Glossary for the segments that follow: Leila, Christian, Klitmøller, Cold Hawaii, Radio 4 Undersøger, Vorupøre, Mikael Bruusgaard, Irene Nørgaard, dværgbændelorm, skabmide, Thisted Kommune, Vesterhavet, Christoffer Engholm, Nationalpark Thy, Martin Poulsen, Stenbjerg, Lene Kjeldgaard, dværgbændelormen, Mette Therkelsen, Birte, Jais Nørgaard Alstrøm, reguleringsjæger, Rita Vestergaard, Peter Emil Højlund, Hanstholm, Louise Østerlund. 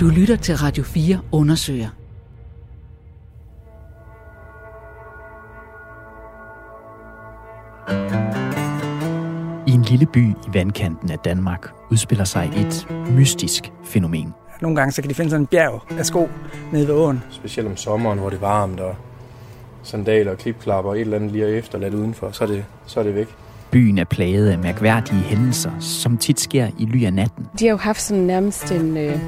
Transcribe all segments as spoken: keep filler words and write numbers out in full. Du lytter til Radio fire Undersøger. I en lille by i vandkanten af Danmark udspiller sig et mystisk fænomen. Nogle gange så kan de finde sådan en bjerg af sko nede ved åen. Specielt om sommeren, hvor det er varmt, og sandaler og klipklapper og et eller andet lige efterladt udenfor, så er det, så er det væk. Byen er plaget af mærkværdige hændelser, som tit sker i ly af natten. De har jo haft sådan nærmest en, øh,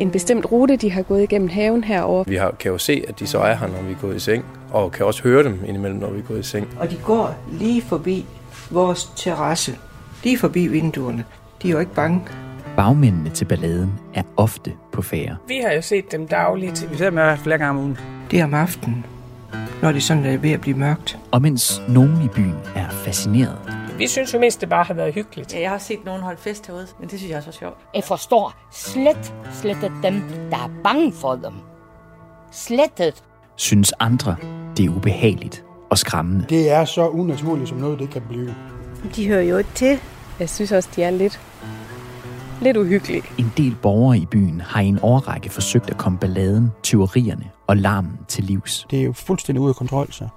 en bestemt rute, de har gået igennem haven herovre. Vi har, kan jo se, at de så er her, når vi er gået i seng, og kan også høre dem indimellem, når vi er gået i seng. Og de går lige forbi vores terrasse, lige forbi vinduerne. De er jo ikke bange. Bagmændene til balladen er ofte på færde. Vi har jo set dem dagligt. Vi ser dem i hvert fald flere gange om ugen. Det er om aftenen, når det sådan er ved at blive mørkt. Og mens nogen i byen er fascineret. Vi synes jo mest, det bare har været hyggeligt. Ja, jeg har set nogen holde fest herude, men det synes jeg også er sjovt. Jeg forstår slet, slettet dem, der er bange for dem. Slettet. Synes andre, det er ubehageligt og skræmmende. Det er så unaturligt, som noget det kan blive. De hører jo ikke til. Jeg synes også, de er lidt... lidt uhyggeligt. En del borgere i byen har i en årrække forsøgt at komme balladen, tyverierne og larmen til livs. Det er jo fuldstændig ude af kontrol, så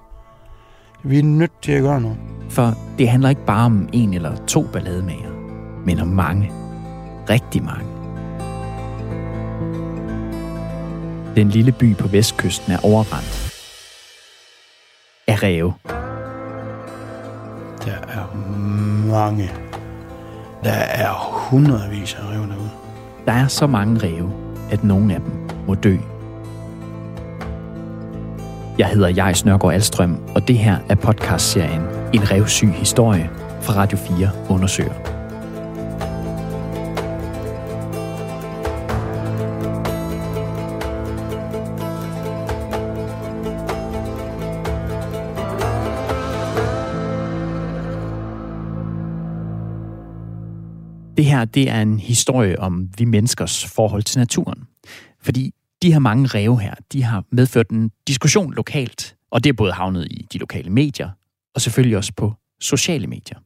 vi er nødt til at gøre noget. For det handler ikke bare om en eller to ballademager, men om mange. Rigtig mange. Den lille by på vestkysten er overrendt af ræve. Der er mange. Der er hundredvis af ræve derude. Der er så mange ræve, at nogle af dem må dø. Jeg hedder Jais Nørgaard Alstrøm, og det her er podcastserien En rævsyg historie fra Radio fire Undersøger. Det her, det er en historie om vi menneskers forhold til naturen. Fordi de her mange ræve her, de har medført en diskussion lokalt, og det er både havnet i de lokale medier, og selvfølgelig også på sociale medier.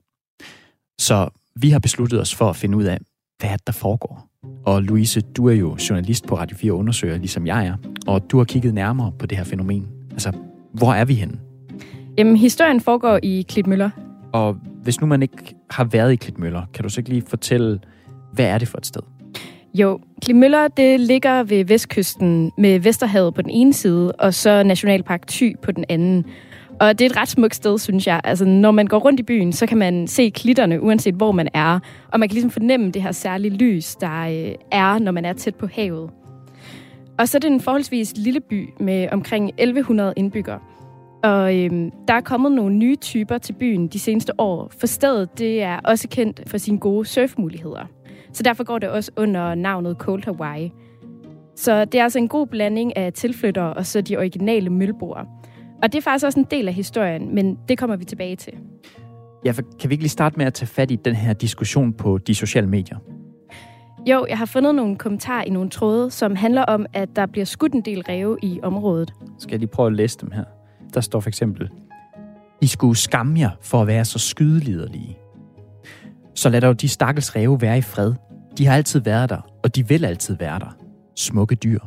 Så vi har besluttet os for at finde ud af, hvad der foregår. Og Louise, du er jo journalist på Radio fire Undersøger, ligesom jeg er, og du har kigget nærmere på det her fænomen. Altså, hvor er vi henne? Jamen, historien foregår i Klitmøller. Og hvis nu man ikke har været i Klitmøller, kan du så ikke lige fortælle, hvad er det for et sted? Jo, Klitmøller, det ligger ved vestkysten med Vesterhavet på den ene side, og så Nationalpark Thy på den anden. Og det er et ret smukt sted, synes jeg. Altså, når man går rundt i byen, så kan man se klitterne, uanset hvor man er. Og man kan ligesom fornemme det her særlige lys, der er, når man er tæt på havet. Og så er det en forholdsvis lille by med omkring elleve hundrede indbyggere. Og øhm, der er kommet nogle nye typer til byen de seneste år, for stedet det er også kendt for sine gode surfmuligheder. Så derfor går det også under navnet Cold Hawaii. Så det er altså en god blanding af tilflyttere og så de originale mølboer. Og det er faktisk også en del af historien, men det kommer vi tilbage til. Ja, for kan vi ikke lige starte med at tage fat i den her diskussion på de sociale medier? Jo, jeg har fundet nogle kommentarer i nogle tråde, som handler om, at der bliver skudt en del ræve i området. Skal jeg lige prøve at læse dem her? Der står for eksempel, I skulle skamme jer for at være så skydeliderlige. Så lad dog de stakkels ræve være i fred. De har altid været der, og de vil altid være der. Smukke dyr.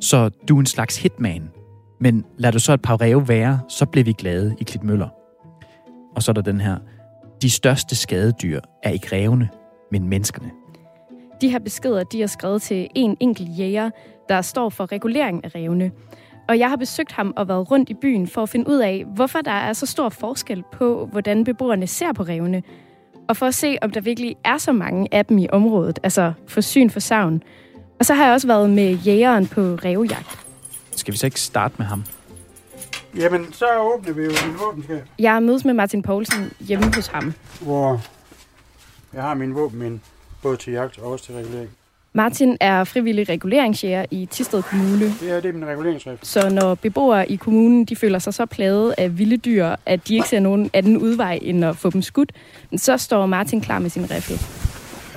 Så du er en slags hitman. Men lad du så et par ræve være, så bliver vi glade i Klitmøller. Og så er der den her, de største skadedyr er ikke rævene, men menneskerne. De her beskeder, de er skrevet til en enkelt jæger, der står for regulering af rævene. Og jeg har besøgt ham og været rundt i byen for at finde ud af, hvorfor der er så stor forskel på, hvordan beboerne ser på rævene. Og for at se, om der virkelig er så mange af dem i området, altså for syn for savn. Og så har jeg også været med jægeren på rævejagt. Skal vi så ikke starte med ham? Jamen, så åbner vi jo min våbenskab. Jeg mødes med Martin Poulsen hjemme hos ham. Hvor jeg har mine våben ind, både til jagt og også til regulering. Martin er frivillig reguleringsjæger i Thisted Kommune. Det her, det er min reguleringsrift. Så når beboere i kommunen de føler sig så plaget af vilde dyr, at de ikke ser nogen anden udvej end at få dem skudt, så står Martin klar med sin riffel.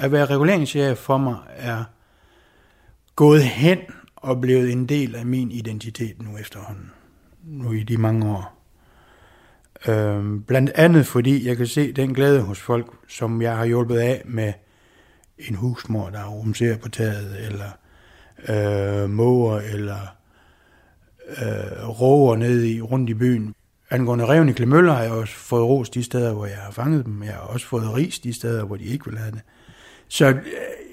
At være reguleringsjæger for mig er gået hen og blevet en del af min identitet nu efterhånden. Nu i de mange år. Øhm, blandt andet fordi jeg kan se den glæde hos folk, som jeg har hjulpet af med en husmor, der rumserer på taget, eller øh, måger eller øh, råger ned i rundt i byen. Angående ræven i Klitmøller har jeg også fået ros de steder, hvor jeg har fanget dem. Jeg har også fået ris de steder, hvor de ikke vil have det. Så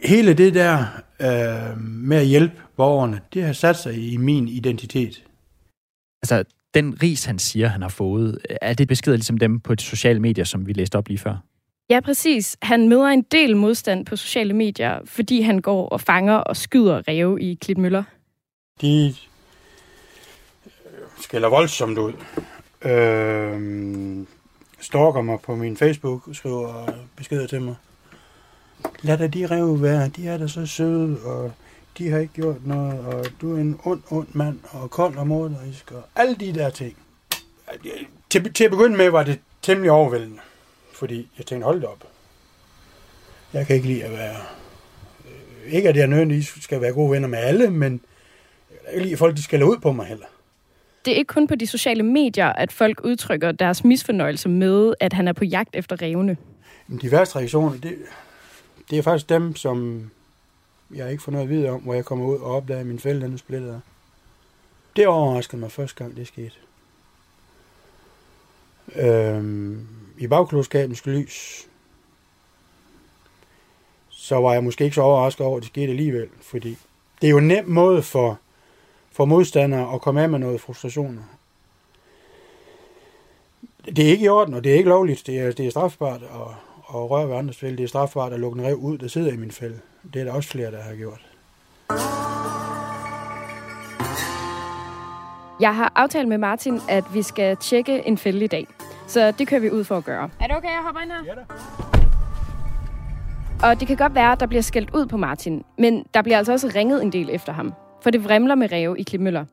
hele det der øh, med at hjælpe borgerne, det har sat sig i min identitet. Altså, den ris, han siger, han har fået, er det beskeder ligesom dem på de sociale medier, som vi læste op lige før? Ja, præcis. Han møder en del modstand på sociale medier, fordi han går og fanger og skyder ræve i Klitmøller. De skælder voldsomt ud. Øh, stalker mig på min Facebook og skriver beskeder til mig. Lad da de ræve være, de er da så søde, og de har ikke gjort noget, og du er en ond, ond mand, og kold og moderisk, og alle de der ting. Til, til at begynde med var det temmelig overvældende, fordi jeg tænkte, hold op. Jeg kan ikke lide at være... Ikke at jeg nødvendigvis skal være gode venner med alle, men jeg kan ikke lide, at folk de skælder ud på mig heller. Det er ikke kun på de sociale medier, at folk udtrykker deres misfornøjelse med, at han er på jagt efter rævene. De værste reaktioner, det... Det er faktisk dem, som jeg ikke får noget at vide om, hvor jeg kommer ud og opdager mine fælde splitter. Det overraskede mig første gang, det skete. Øhm, I bagklodskabens lys, så var jeg måske ikke så overrasket over, at det skete alligevel, fordi det er jo en nem måde for, for modstandere at komme af med noget frustrationer. Det er ikke i orden, og det er ikke lovligt, det er, det er strafbart, og og røre ved andres fælde. Det er strafbart at lukke en rev ud, der sidder i min fælde. Det er der også flere, der har gjort. Jeg har aftalt med Martin, at vi skal tjekke en fælde i dag. Så det kører vi ud for at gøre. Er det okay, jeg hopper ind her? Ja da. Og det kan godt være, at der bliver skældt ud på Martin. Men der bliver altså også ringet en del efter ham. For det vrimler med ræve i Klitmøller.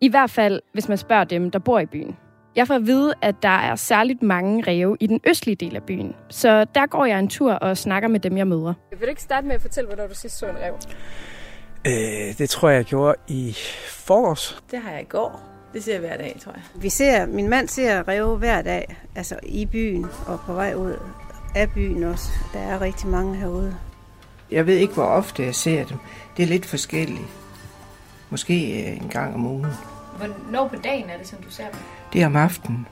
I hvert fald, hvis man spørger dem, der bor i byen. Jeg får at vide, at der er særligt mange ræve i den østlige del af byen. Så der går jeg en tur og snakker med dem, jeg møder. Vil du ikke starte med at fortælle, hvornår du sidst så en ræv? Øh, det tror jeg, jeg gjorde i forårs. Det har jeg i går. Det ser jeg hver dag, tror jeg. Vi ser, min mand ser ræve hver dag, altså i byen og på vej ud af byen også. Der er rigtig mange herude. Jeg ved ikke, hvor ofte jeg ser dem. Det er lidt forskelligt. Måske en gang om ugen. Hvornår på dagen er det, som du ser dem? Det er om aftenen.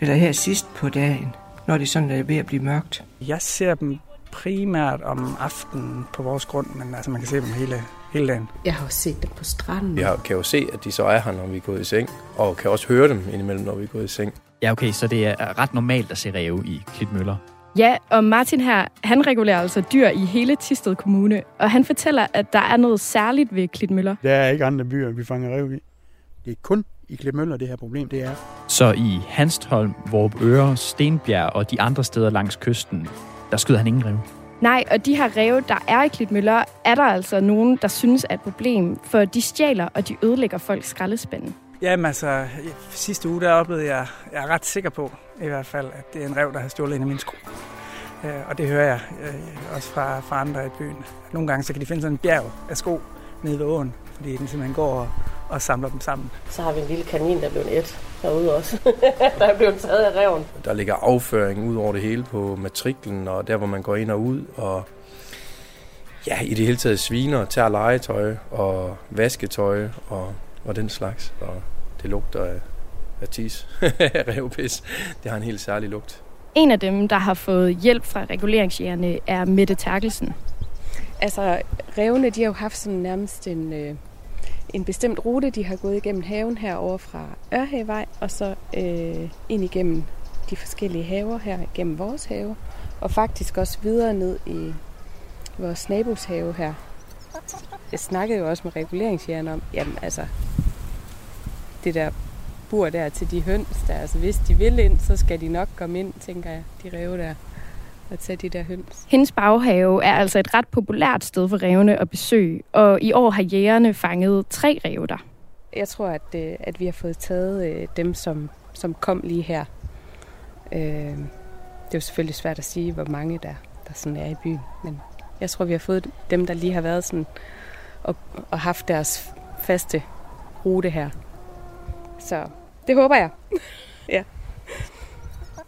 Eller her sidst på dagen, når det sådan er ved at blive mørkt. Jeg ser dem primært om aftenen på vores grund, men altså man kan se dem hele, hele dagen. Jeg har også set dem på stranden. Jeg kan jo se, at de så er her, når vi er gået i seng, og kan også høre dem indimellem, når vi er gået i seng. Ja, okay, så det er ret normalt at se ræve i Klitmøller. Ja, og Martin her, han regulerer altså dyr i hele Thisted Kommune, og han fortæller, at der er noget særligt ved Klitmøller. Der er ikke andre byer, vi fanger ræve i. Det er kun i Klitmøller, det her problem, det er. Så i Hanstholm, Vorupøre, Stenbjerg og de andre steder langs kysten, der skyder han ingen ræve? Nej, og de her ræve, der er i Klitmøller, er der altså nogen, der synes er et problem, for de stjæler og de ødelægger folks skraldespande. Jamen altså, sidste uge der oplevede jeg, jeg er ret sikker på i hvert fald, at det er en ræv, der har stjålet en af mine sko. Og det hører jeg også fra, fra andre i byen. Nogle gange så kan de finde sådan en bjerg af sko nede ved åen, fordi den simpelthen går og og samler dem sammen. Så har vi en lille kanin, der er blevet et derude også. Der er blevet taget af ræven. Der ligger afføring ud over det hele på matriklen, og der, hvor man går ind og ud, og ja, i det hele taget sviner, tager legetøj og vasketøj og, og den slags. Og det lugter af, af tis, rævepis. Det har en helt særlig lugt. En af dem, der har fået hjælp fra reguleringsjægerne, er Mette Therkelsen. Altså, rævene, de har jo haft sådan nærmest en... Øh En bestemt rute, de har gået igennem haven herover fra Ørhavevej, og så øh, ind igennem de forskellige haver her, igennem vores have, og faktisk også videre ned i vores naboshave her. Jeg snakkede jo også med reguleringsjægerne om, jamen altså, det der bur der til de høns der, altså hvis de vil ind, så skal de nok komme ind, tænker jeg, de ræve der, at tage de der høns. Hendes baghave er altså et ret populært sted for rævene at besøge, og i år har jægerne fanget tre ræve der. Jeg tror, at, at vi har fået taget dem, som, som kom lige her. Det er jo selvfølgelig svært at sige, hvor mange der, der sådan er i byen, men jeg tror, vi har fået dem, der lige har været sådan og, og haft deres faste rute her. Så det håber jeg. Ja.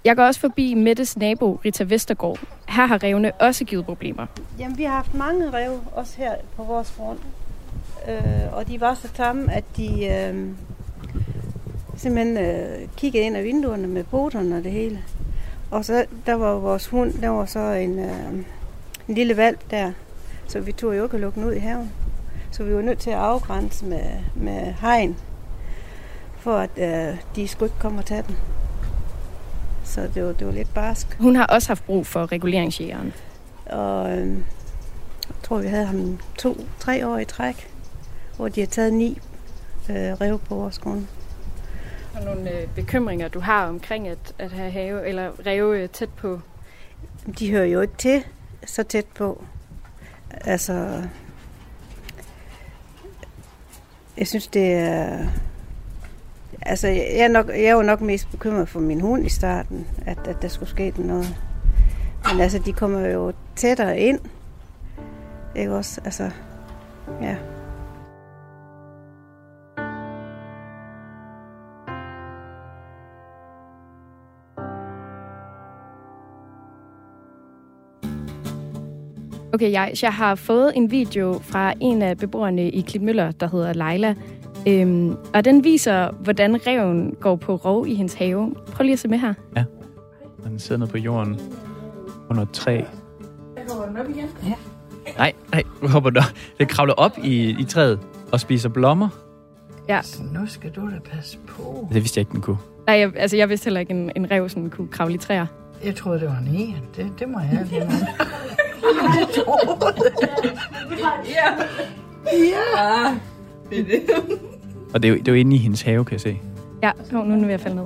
Jeg går også forbi Mettes nabo, Rita Vestergaard. Her har rævene også givet problemer. Jamen, vi har haft mange ræve, også her på vores front. øh, og de var så tamme, at de øh, simpelthen øh, kiggede ind ad vinduerne med poterne og det hele. Og så der var vores hund, der var så en, øh, en lille valp der, så vi tog jo ikke at lukke den ud i haven. Så vi var nødt til at afgrænse med, med hegn, for at øh, de skulle ikke komme og tage den. Så det var, det var lidt barsk. Hun har også haft brug for reguleringsjægeren. Og øh, jeg tror, vi havde ham to, tre år i træk, hvor de har taget ni øh, ræve på vores grund. Og nogle øh, bekymringer, du har omkring at, at have have, eller ræve øh, tæt på? De hører jo ikke til så tæt på. Altså, jeg synes, det er... Altså, jeg er, nok, jeg er jo nok mest bekymret for min hund i starten, at, at der skulle ske noget. Men altså, de kommer jo tættere ind. Ikke også? Altså, ja. Okay, jeg, jeg har fået en video fra en af beboerne i Klitmøller, der hedder Leila. Øhm, og den viser, hvordan ræven går på rov i hendes have. Prøv lige at se med her. Ja, den sidder nede på jorden under et træ. Hopper den op igen? Ja. Nej, nej, hopper den op. Den kravler op i, i træet og spiser blommer. Ja. Så nu skal du da passe på. Det vidste jeg ikke, den kunne. Nej, jeg, altså jeg vidste heller ikke, en, en ræv sådan kunne kravle i træer. Jeg troede, det var en en. Det, det må jeg lige. Jeg troede det. Ja. Ja. Og det er, jo, det er jo inde i hendes have, kan jeg se. Ja, nu er hun ved at falde ned.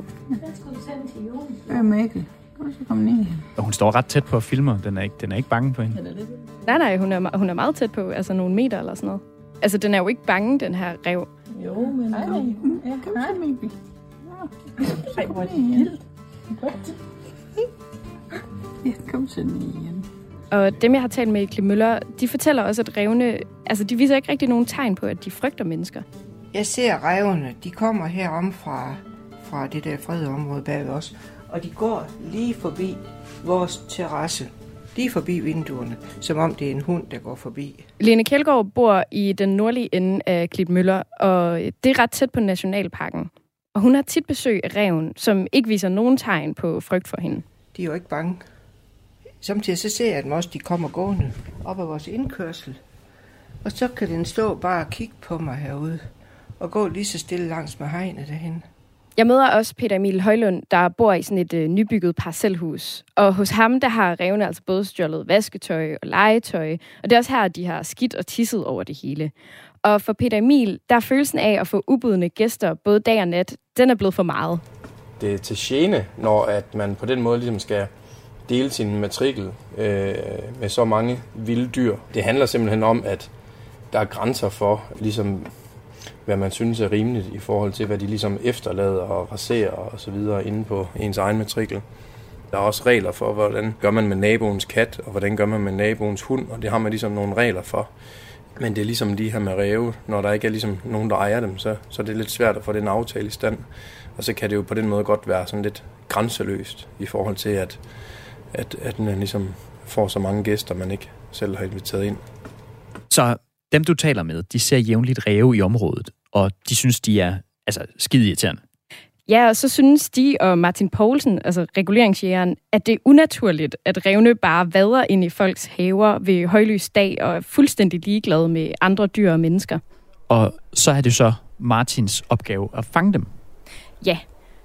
Ja, ja Mikkel. Og hun står ret tæt på at filme. Den er ikke, den er ikke bange på hende. Nej, nej, hun er, hun er meget tæt på. Altså nogle meter eller sådan noget. Altså, den er jo ikke bange, den her ræv. Jo, men... Nej, nej. Ja, kom så, Mikkel. Ja, kom så ned igen. Ja, kom så ned igen. Og dem, jeg har talt med i Klitmøller, de fortæller også, at rævene... Altså, de viser ikke rigtig nogen tegn på, at de frygter mennesker. Jeg ser rævene. De kommer herom fra, fra det der fredede område bagved os. Og de går lige forbi vores terrasse. Lige forbi vinduerne. Som om det er en hund, der går forbi. Lene Kjeldgaard bor i den nordlige ende af Klitmøller. Og det er ret tæt på Nationalparken. Og hun har tit besøg af ræven, som ikke viser nogen tegn på frygt for hende. De er jo ikke bange. Samtidig så ser jeg dem også, de kommer gående op ad vores indkørsel. Og så kan den stå bare og kigge på mig herude. Og gå lige så stille langs med hegnet derhen. Jeg møder også Peter Emil Højlund, der bor i sådan et øh, nybygget parcelhus. Og hos ham, der har rævene altså både stjålet vasketøj og legetøj. Og det er også her, de har skidt og tisset over det hele. Og for Peter Emil, der er følelsen af at få ubudne gæster både dag og nat, den er blevet for meget. Det er til gene, når at man på den måde ligesom skal... dele sin matrikel øh, med så mange vilde dyr. Det handler simpelthen om, at der er grænser for, ligesom, hvad man synes er rimeligt i forhold til, hvad de ligesom efterlader og raserer og så videre inde på ens egen matrikel. Der er også regler for, hvordan gør man med naboens kat, og hvordan gør man med naboens hund, og det har man ligesom nogle regler for. Men det er ligesom lige her med ræve, når der ikke er ligesom nogen, der ejer dem, så, så det er lidt svært at få den aftale i stand. Og så kan det jo på den måde godt være sådan lidt grænseløst i forhold til, at At, at man ligesom får så mange gæster, man ikke selv har inviteret ind. Så dem, du taler med, de ser jævnligt ræve i området, og de synes, de er altså skide irriterende. Ja, og så synes de og Martin Poulsen, altså reguleringsjægeren, at det er unaturligt, at rævene bare vader ind i folks haver ved højlys dag og er fuldstændig ligeglade med andre dyr og mennesker. Og så er det så Martins opgave at fange dem. Ja.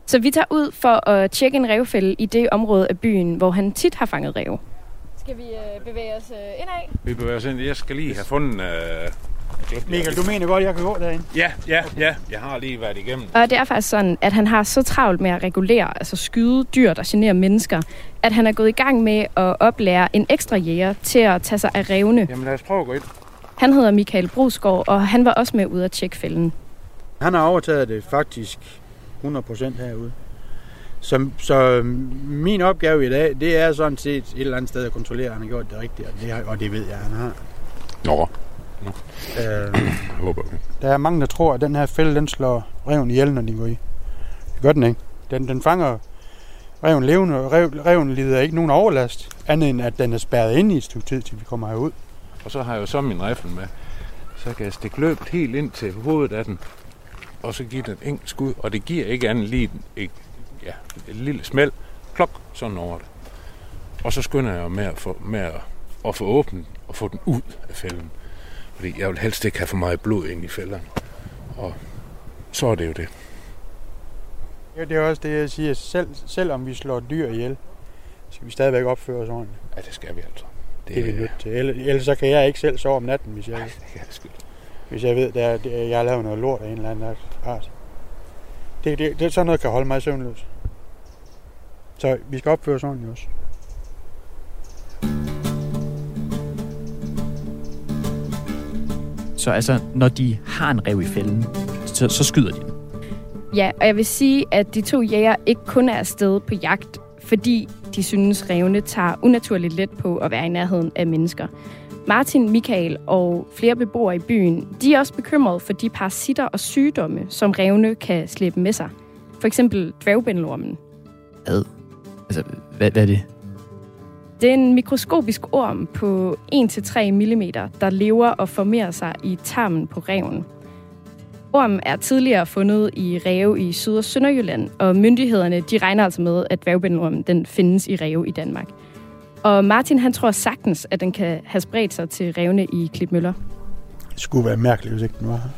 Så vi tager ud for at tjekke en rævefælde i det område af byen, hvor han tit har fanget ræve. Skal vi øh, bevæge os øh, indad? Vi bevæger os indad. Jeg skal lige have fundet... Øh... Mikael, du mener godt, jeg kan gå derinde? Ja, ja, ja. Jeg har lige været igennem. Og det er faktisk sådan, at han har så travlt med at regulere, altså skyde dyr, der generer mennesker, at han er gået i gang med at oplære en ekstra jæger til at tage sig af rævene. Jamen lad os prøve at gå ind. Han hedder Mikael Bruusgaard, og han var også med ude at tjekke fælden. Han har overtaget det faktisk... hundrede procent herude. Så, så min opgave i dag, det er sådan set et eller andet sted at kontrollere, at han har gjort det rigtigt, og det, og det ved jeg, han har. Nå. Nå. Øh, der er mange, der tror, at den her fælde, den slår ræven ihjel, når de går i. Det gør den ikke. Den, den fanger ræven levende, og ræven lider ikke nogen overlast, andet end at den er spærret ind i et stykke tid, til vi kommer herud. Og så har jeg jo så min rifle med. så kan jeg stikke løbet helt ind til hovedet af den, og så give den et enkelt skud, og det giver ikke andet lige et, ja, et lille smæld, klok, sådan over det. Og så skynder jeg med at få, med at, at få åbnet og få den ud af fælden, fordi jeg vil helst ikke have for meget blod ind i fælderne, og så er det jo det. Ja, det er også det, jeg siger, selv, selvom vi slår dyr ihjel, skal vi stadigvæk opføre os ordentligt. Ja, det skal vi altså. Det, det er vi nødt til. Ellers så kan jeg ikke selv sove om natten, hvis jeg, nej, det kan jeg, sgu. Hvis jeg ved, at jeg har lavet noget lort af en eller anden part. Det, det, det, sådan noget kan holde mig søvnløs. Så vi skal opføre os ordentligt også. Så altså, når de har en ræv i fælden, så, så skyder de den. Ja, og jeg vil sige, at de to jæger ikke kun er afsted på jagt, fordi de synes, rævene tager unaturligt let på at være i nærheden af mennesker. Martin, Mikael og flere beboere i byen, de er også bekymrede for de parasitter og sygdomme, som rævene kan slæbe med sig. For eksempel dværgbændelormen. Ad? Altså, hvad, hvad er det? Det er en mikroskopisk orm på en til tre millimeter, der lever og formerer sig i tarmen på ræven. Ormen er tidligere fundet i ræve i Syd- og Sønderjylland, og myndighederne de regner altså med, at dværgbændelormen den findes i ræve i Danmark. Og Martin han tror sagtens, at den kan have spredt sig til rævene i Klitmøller. Det skulle være mærkeligt, hvis ikke den var her.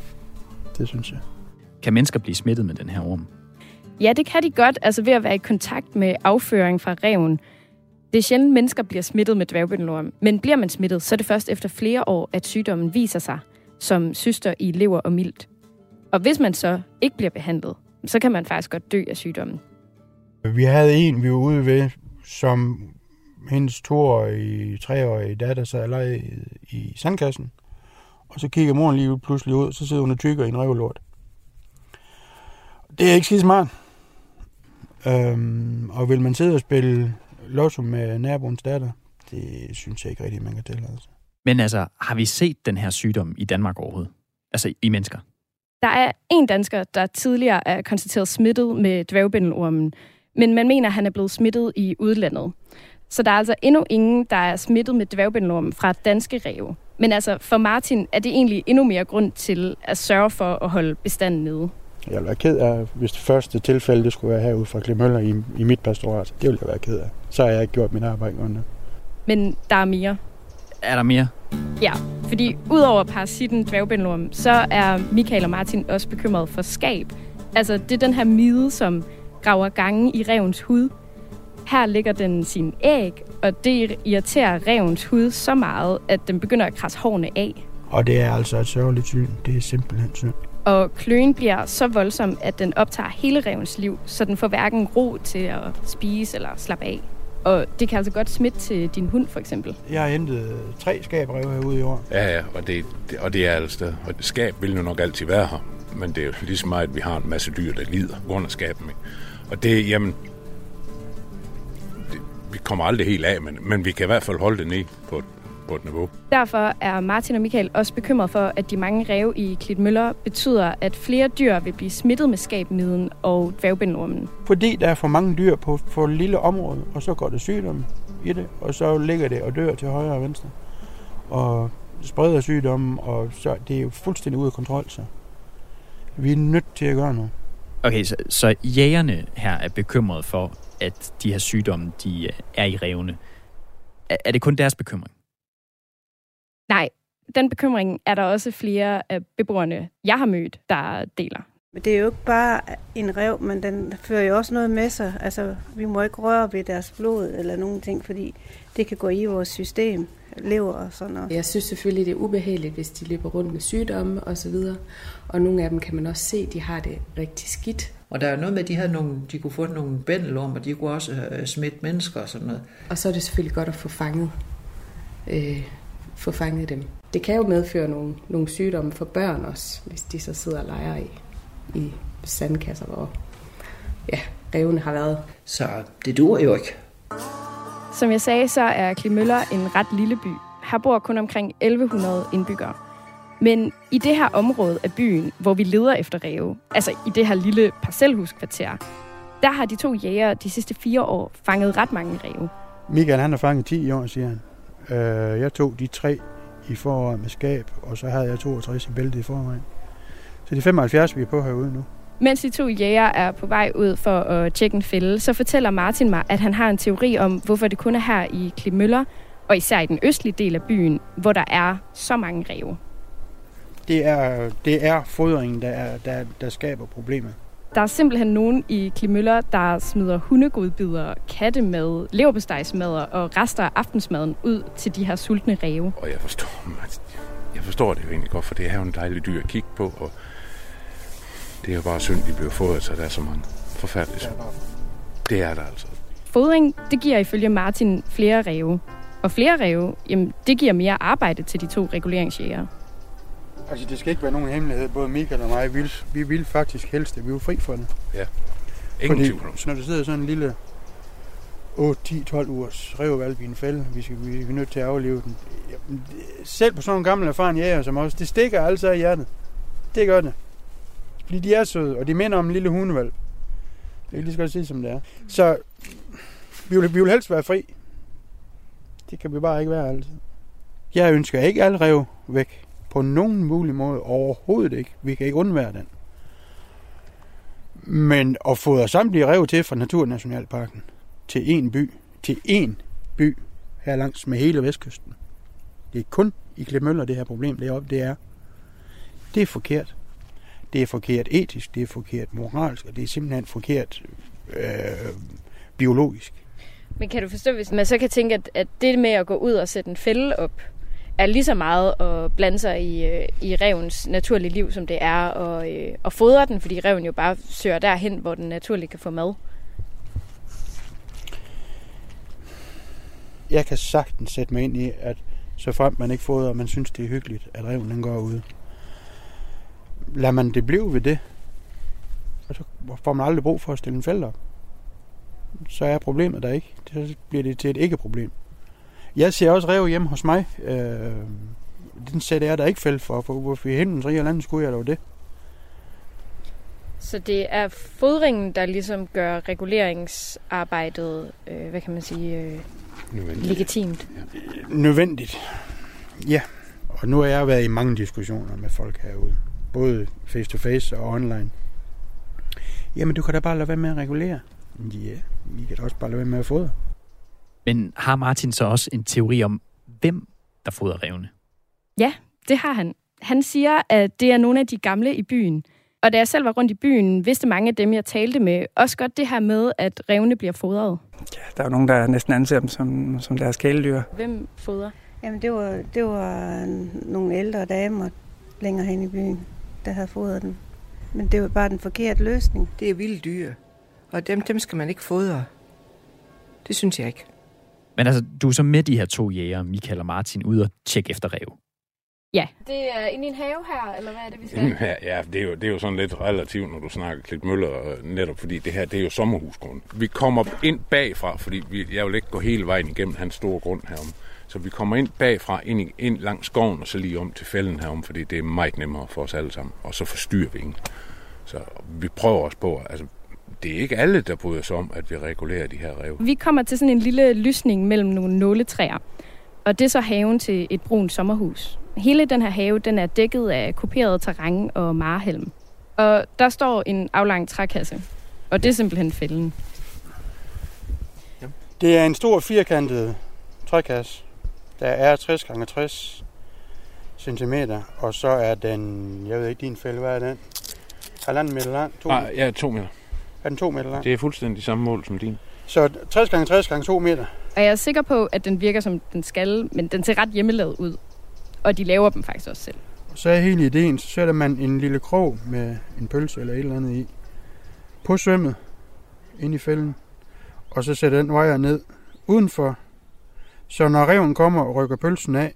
Det synes jeg. Kan mennesker blive smittet med den her orm? Ja, det kan de godt, altså ved at være i kontakt med afføring fra ræven. Det er sjældent, mennesker bliver smittet med dværgbændelorm, men bliver man smittet, så er det først efter flere år, at sygdommen viser sig, som syster i lever og milt. Og hvis man så ikke bliver behandlet, så kan man faktisk godt dø af sygdommen. Vi havde en, vi var ude ved, som hendes toårige, treårige datter sad og legede i sandkassen. Og så kigger moren lige pludselig ud, så sidder hun og tykker i en rævelort. Det er ikke skidt smart. Øhm, og vil man sidde og spille lotto med naboens datter, det synes jeg ikke rigtigt, man kan tillade sig. Men altså, har vi set den her sygdom i Danmark overhovedet? Altså i mennesker? Der er en dansker, der tidligere er konstateret smittet med dværgbændelormen, men man mener, at han er blevet smittet i udlandet. Så der er altså endnu ingen, der er smittet med dværgbændelormen fra danske ræve. Men altså, for Martin er det egentlig endnu mere grund til at sørge for at holde bestanden nede. Jeg ville være ked af, hvis det første tilfælde det skulle være herude fra Klitmøller i, i mit pastorat. Det ville jeg være ked af. Så har jeg ikke gjort mit arbejde under. Men der er mere. Er der mere? Ja, fordi udover parasitten dværgbændelorm, så er Mikael og Martin også bekymret for skab. Altså, det er den her mide, som graver gange i rævens hud. Her lægger den sine æg, og det irriterer rævens hud så meget, at den begynder at krasse hårene af. Og det er altså et sørgeligt syn. Det er simpelthen synd. Og kløen bliver så voldsom, at den optager hele rævens liv, så den får hverken ro til at spise eller slappe af. Og det kan altså godt smitte til din hund, for eksempel. Jeg har hentet tre skabræve herude i år. Ja, ja, og det, det, og det er alle steder. Og skab vil jo nok altid være her. Men det er jo lige så meget, at vi har en masse dyr, der lider under skaben. Og det, jamen, det, vi kommer aldrig helt af, men, men vi kan i hvert fald holde det ned på et, på et niveau. Derfor er Martin og Mikael også bekymret for, at de mange ræve i Klitmøller betyder, at flere dyr vil blive smittet med skabmiden og dværgbændelormen. Fordi der er for mange dyr på for et lille område, og så går det sygdomme i det, og så ligger det og dør til højre og venstre. Og spreder sygdomme, og så det er jo fuldstændig ude af kontrol, så vi er nødt til at gøre noget. Okay, så, så jægerne her er bekymret for, at de her sygdomme, de er i rævene. Er, er det kun deres bekymring? Nej, den bekymring er der også flere af beboerne, jeg har mødt, der deler. Men det er jo ikke bare en ræv, men den fører jo også noget med sig. Altså, vi må ikke røre ved deres blod eller nogen ting, fordi det kan gå i vores system, lever og sådan noget. Jeg synes selvfølgelig, det er ubehageligt, hvis de løber rundt med sygdomme osv. Og nogle af dem kan man også se, de har det rigtig skidt. Og der er noget med, at de, havde nogle, de kunne få nogle bændelorm, og de kunne også øh, smitte mennesker og sådan noget. Og så er det selvfølgelig godt at få fanget øh, få fanget dem. Det kan jo medføre nogle, nogle sygdomme for børn også, hvis de så sidder og leger i, i sandkasser, hvor ja, rævene har været. Så det dur jo ikke. Som jeg sagde, så er Klitmøller en ret lille by. Her bor kun omkring elleve hundrede indbyggere. Men i det her område af byen, hvor vi leder efter ræve, altså i det her lille parcelhuskvarter, der har de to jægere de sidste fire år fanget ret mange ræve. Mikael, han har fanget ti i år, siger han. Jeg tog de tre i foråret med skab, og så havde jeg toogtres i bæltet i forvejen. Så det er femoghalvfjerds, vi er på herude nu. Mens de to jæger er på vej ud for at tjekke en fælde, så fortæller Martin mig, at han har en teori om, hvorfor det kun er her i Klitmøller, og især i den østlige del af byen, hvor der er så mange ræve. Det er, det er fodringen, der, er, der, der skaber problemet. Der er simpelthen nogen i Klitmøller, der smider hundegodbidder, kattemad, leverpostejsmadder og rester af aftensmaden ud til de her sultne ræve. Og jeg forstår, Martin, jeg forstår det jo egentlig godt, for det er jo en dejlig dyr at kigge på, og det er jo bare synd, de bliver fodret, så der er så mange forfærdelige. Det er der altså. Fodring, det giver ifølge Martin flere ræve. Og flere ræve, jamen, det giver mere arbejde til de to reguleringsjægere. Altså, det skal ikke være nogen hemmelighed, både Mikael og mig, vi vil, vi vil faktisk helst, at vi er fri for det. Ja, ingen tvivl. Når der sidder sådan en lille otte ti tolv ugers rævevalg i en fælde, vi skal vi er nødt til at afleve den. Selv på sådan en gammel erfaren jæger som os, det stikker altså i hjertet. Det gør det. Fordi de er søde, og de minder om en lille hundevalg. Det kan lige så godt sige, som det er. Så vi vil, vi vil helst være fri. Det kan vi bare ikke være altid. Jeg ønsker ikke alle ræve væk. På nogen mulig måde overhovedet ikke. Vi kan ikke undvære den. Men at fodre samtlige ræve til fra Naturnationalparken til én by, til én by her langs med hele Vestkysten. Det er kun i Klitmøller, det her problem deroppe, det er. Det er forkert. Det er forkert etisk, det er forkert moralsk, og det er simpelthen forkert øh, biologisk. Men kan du forstå, hvis man så kan tænke, at, at det med at gå ud og sætte en fælde op, er lige så meget at blande sig i, i rævens naturlige liv, som det er at, øh, at fodre den, fordi ræven jo bare søger derhen, hvor den naturligt kan få mad? Jeg kan sagtens sætte mig ind i, at så fremt man ikke fodrer, man synes, det er hyggeligt, at ræven den går ud. Lad man det blive ved det, og så får man aldrig brug for at stille en fælde op. Så er problemet der ikke. Så bliver det til et ikke-problem. Jeg ser også ræve hjemme hos mig. Øh, den sæt er der ikke fælde for, for hvorfor i himlens rige og landet skulle jeg lave det. Så det er fodringen, der ligesom gør reguleringsarbejdet, øh, hvad kan man sige, øh, nødvendigt. Legitimt? Ja. Nødvendigt, ja. Og nu har jeg været i mange diskussioner med folk herude. Både face-to-face og online. Jamen, du kan da bare lade være med at regulere. Ja, vi kan da også bare lade være med at fodre. Men har Martin så også en teori om, hvem der fodrer rævene? Ja, det har han. Han siger, at det er nogle af de gamle i byen. Og da jeg selv var rundt i byen, vidste mange af dem, jeg talte med, også godt det her med, at rævene bliver fodret. Ja, der er jo nogen, der næsten anser dem som, som deres kæledyr. Hvem fodrer? Jamen, det var, det var nogle ældre damer længere hen i byen, der havde fodret dem. Men det var bare den forkerte løsning. Det er vilde dyr, og dem, dem skal man ikke fodre. Det synes jeg ikke. Men altså, du er så med de her to jæger, Mikael og Martin, ude og tjekke efter ræve. Ja. Det er inde i en have her, eller hvad er det, vi skal? Ja, ja det, er jo, det er jo sådan lidt relativt, når du snakker Klitmøller, netop fordi det her, det er jo sommerhusgrunden. Vi kommer ind bagfra, fordi vi, jeg vil ikke gå hele vejen igennem hans store grund herom. Så vi kommer ind bagfra, ind, i, ind langs skoven, og så lige om til fælden herom, fordi det er meget nemmere for os alle sammen. Og så forstyrrer vi ingen. Så vi prøver også på, altså... Det er ikke alle, der bryder sig om, at vi regulerer de her ræve. Vi kommer til sådan en lille lysning mellem nogle nåletræer, og det er så haven til et brunt sommerhus. Hele den her have, den er dækket af kuperet terræn og marehelm. Og der står en aflang trækasse, og det er simpelthen fælden. Det er en stor firkantet trækasse, der er tres gange tres centimeter, og så er den, jeg ved ikke, din fælde, hvad er den? Halvanden meter lang? To meter? Ah, ja, to meter. Er den to meter lang? Det er fuldstændig samme mål som din. Så tres gange tres gange to meter. Og jeg er sikker på, at den virker som den skal, men den ser ret hjemmelavet ud. Og de laver dem faktisk også selv. Og så er hele ideen, så sætter man en lille krog med en pølse eller et eller andet i. På svømmet, ind i fælden. Og så sætter den vejer ned udenfor. Så når ræven kommer og rykker pølsen af,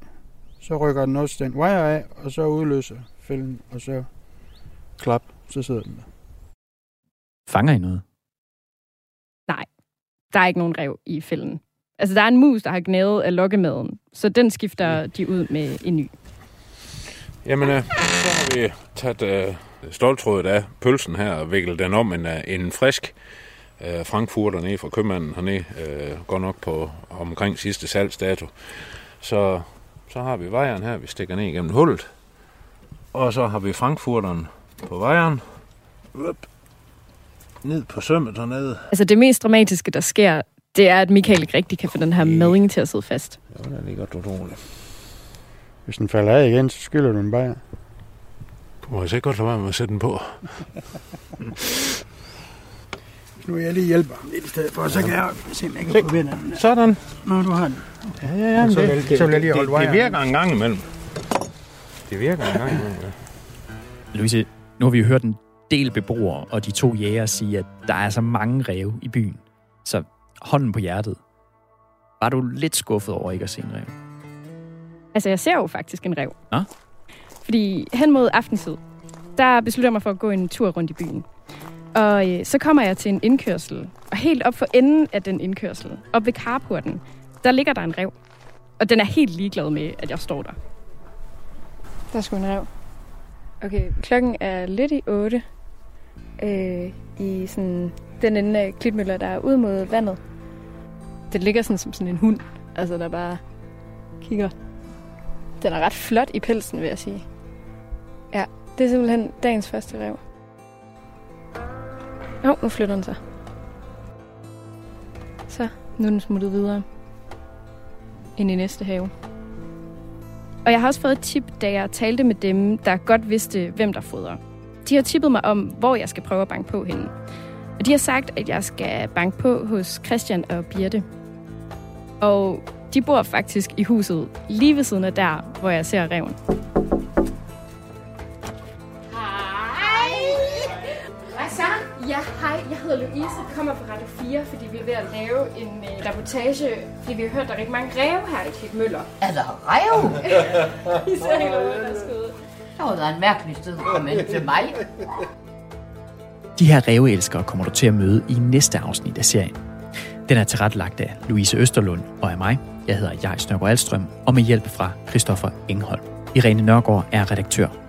så rykker den også den vejer af, og så udløser fælden, og så klap, så sidder den der. Fanger I noget? Nej, der er ikke nogen ræv i fælden. Altså, der er en mus, der har gnævet af lokkemaden, så den skifter ja. de ud med en ny. Jamen, øh, så har vi taget øh, stoltrådet af pølsen her og viklet den om en, en frisk øh, frankfurter nede fra købmanden hernede, øh, går nok på omkring sidste salgsdato. Så, Så har vi vejeren her, vi stikker ned igennem hullet. Og så har vi frankfurteren på vejeren. Up. Ned på sømmet dernede. Altså det mest dramatiske, der sker, det er, at Mikael ikke rigtig kan få den her madding til at sidde fast. Jo, det er lige godt utroligt. Hvis den falder af igen, så skylder du den bare. Du må altså ikke godt lade være med at sætte den på. Nu jeg lige hjælper ham lidt i stedet for, så kan jeg se, om jeg kan forvinde den. Sådan. Nå, du har den. Ja, ja, ja. Så, det, det, så vil jeg lige holde vejen. Det virker en gang imellem. Det virker en gang imellem, ja. Louise, nu har vi jo hørt en del beboere og de to jægere sige, at der er så mange ræve i byen. Så hånden på hjertet. Var du lidt skuffet over ikke at se en ræv? Altså, jeg ser jo faktisk en ræv. Nå? Fordi hen mod aftentid, der beslutter jeg mig for at gå en tur rundt i byen. Og øh, så kommer jeg til en indkørsel, og helt op for enden af den indkørsel, op ved carporten, der ligger der en ræv. Og den er helt ligeglad med, at jeg står der. Der er sgu en ræv. Okay, klokken er lidt i otte. Øh, I sådan den ende af Klitmøller, der er ud mod vandet. Den ligger sådan som sådan en hund, altså der bare kigger. Den er ret flot i pelsen, vil jeg sige. Ja, det er simpelthen dagens første ræv. Åh, oh, nu flytter den sig. Så, nu er den smuttet videre ind i næste have. Og jeg har også fået et tip, da jeg talte med dem, der godt vidste, hvem der fodrer. De har tippet mig om, hvor jeg skal prøve at banke på henne. Og de har sagt, at jeg skal banke på hos Christian og Birte. Og de bor faktisk i huset lige ved siden af der, hvor jeg ser ræven. Ja, hej. Jeg hedder Louise, kommer fra Radio fire, fordi vi er ved at lave en uh, reportage, fordi vi har hørt, der er rigtig mange ræve her i Klitmøller. Er der ræve? I ser helt overrasket. Der var da en mærkelig sted at komme ind til mig. De her ræveelskere kommer du til at møde i næste afsnit af serien. Den er tilrettelagt af Louise Østerlund og af mig. Jeg hedder Jais Nørgaard Alstrøm, og med hjælp fra Christoffer Engholm. Irene Nørgaard er redaktør.